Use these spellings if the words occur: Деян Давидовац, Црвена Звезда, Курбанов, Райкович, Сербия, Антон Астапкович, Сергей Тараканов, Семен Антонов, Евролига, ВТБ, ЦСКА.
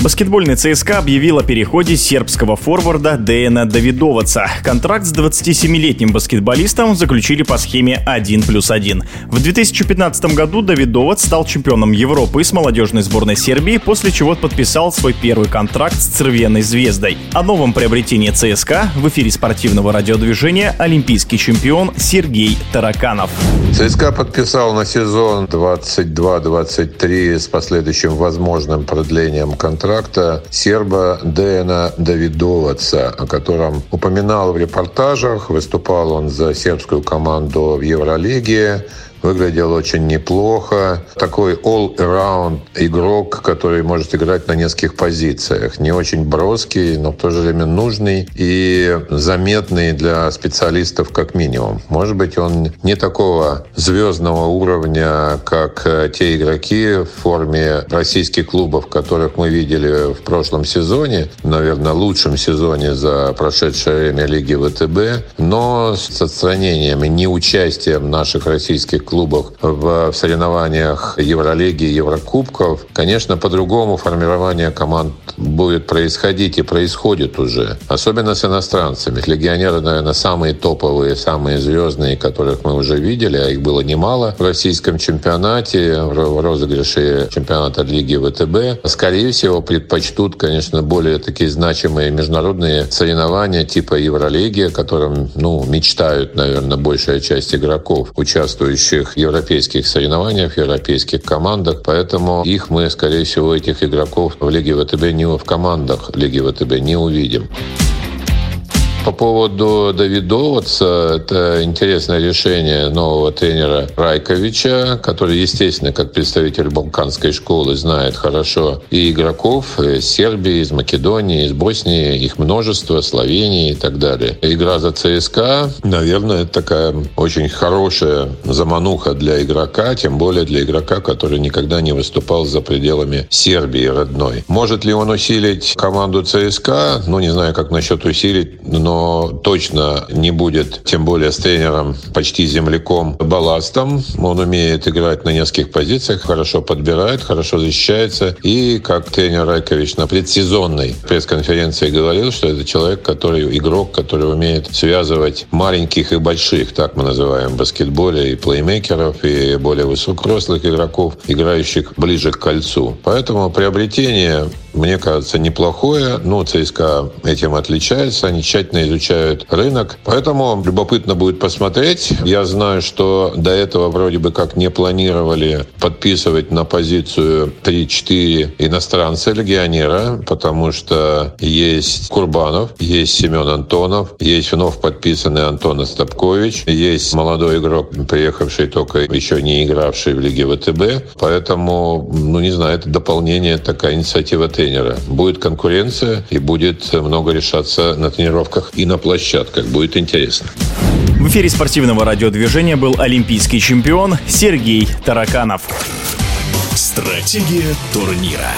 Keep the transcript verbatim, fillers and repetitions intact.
Баскетбольный ЦСКА объявил о переходе сербского форварда Деяна Давидоваца. Контракт с двадцатисемилетним баскетболистом заключили по схеме один плюс один. В две тысячи пятнадцатом году Давидовац стал чемпионом Европы с молодежной сборной Сербии, после чего подписал свой первый контракт с Црвеной Звездой. О новом приобретении ЦСКА в эфире спортивного радиодвижения олимпийский чемпион Сергей Тараканов. ЦСКА подписал на сезон двадцать два двадцать три с последующим возможным продлением контракта серба Деяна Давидоваца, о котором упоминал в репортажах. Выступал он за сербскую команду в Евролиге. Выглядел очень неплохо. Такой all-around игрок, который может играть на нескольких позициях. Не очень броский, но в то же время нужный и заметный для специалистов как минимум. Может быть, он не такого звездного уровня, как те игроки в форме российских клубов, которых мы видели в прошлом сезоне, наверное, лучшем сезоне за прошедшее время Лиги ВТБ, но с отстранением и неучастием наших российских клубах в соревнованиях Евролиги и Еврокубков, конечно, по-другому формирование команд будет происходить и происходит уже. Особенно с иностранцами. Легионеры, наверное, самые топовые, самые звездные, которых мы уже видели, а их было немало в российском чемпионате, в розыгрыше чемпионата Лиги ВТБ. Скорее всего, предпочтут, конечно, более такие значимые международные соревнования типа Евролиги, о котором, ну, мечтают, наверное, большая часть игроков, участвующих в европейских соревнованиях, в европейских командах. Поэтому их мы, скорее всего, этих игроков в Лиге ВТБ не в командах Лиги ВТБ не увидим. По поводу Давидоваца, это интересное решение нового тренера Райковича, который, естественно, как представитель балканской школы, знает хорошо и игроков из Сербии, из Македонии, из Боснии, их множество, Словении и так далее. Игра за ЦСКА, наверное, это такая очень хорошая замануха для игрока, тем более для игрока, который никогда не выступал за пределами Сербии родной. Может ли он усилить команду ЦСКА? Ну, не знаю, как насчет усилить, но но точно не будет, тем более с тренером, почти земляком, балластом. Он умеет играть на нескольких позициях, хорошо подбирает, хорошо защищается. И, как тренер Райкович на предсезонной пресс-конференции говорил, что это человек, который, игрок, который умеет связывать маленьких и больших, так мы называем в баскетболе, и плеймейкеров, и более высокорослых игроков, играющих ближе к кольцу. Поэтому приобретение, мне кажется, неплохое. Но ЦСКА этим отличается. Они тщательно изучают рынок. Поэтому любопытно будет посмотреть. Я знаю, что до этого вроде бы как не планировали подписывать на позицию три-четыре иностранца-легионера, потому что есть Курбанов, есть Семен Антонов, есть вновь подписанный Антон Астапкович, есть молодой игрок, приехавший только еще не игравший в Лиге ВТБ. Поэтому, ну не знаю, это дополнение, такая инициатива тренера. Будет конкуренция и будет много решаться на тренировках и на площадках. Будет интересно. В эфире спортивного радиодвижения был олимпийский чемпион Сергей Тараканов. Стратегия турнира.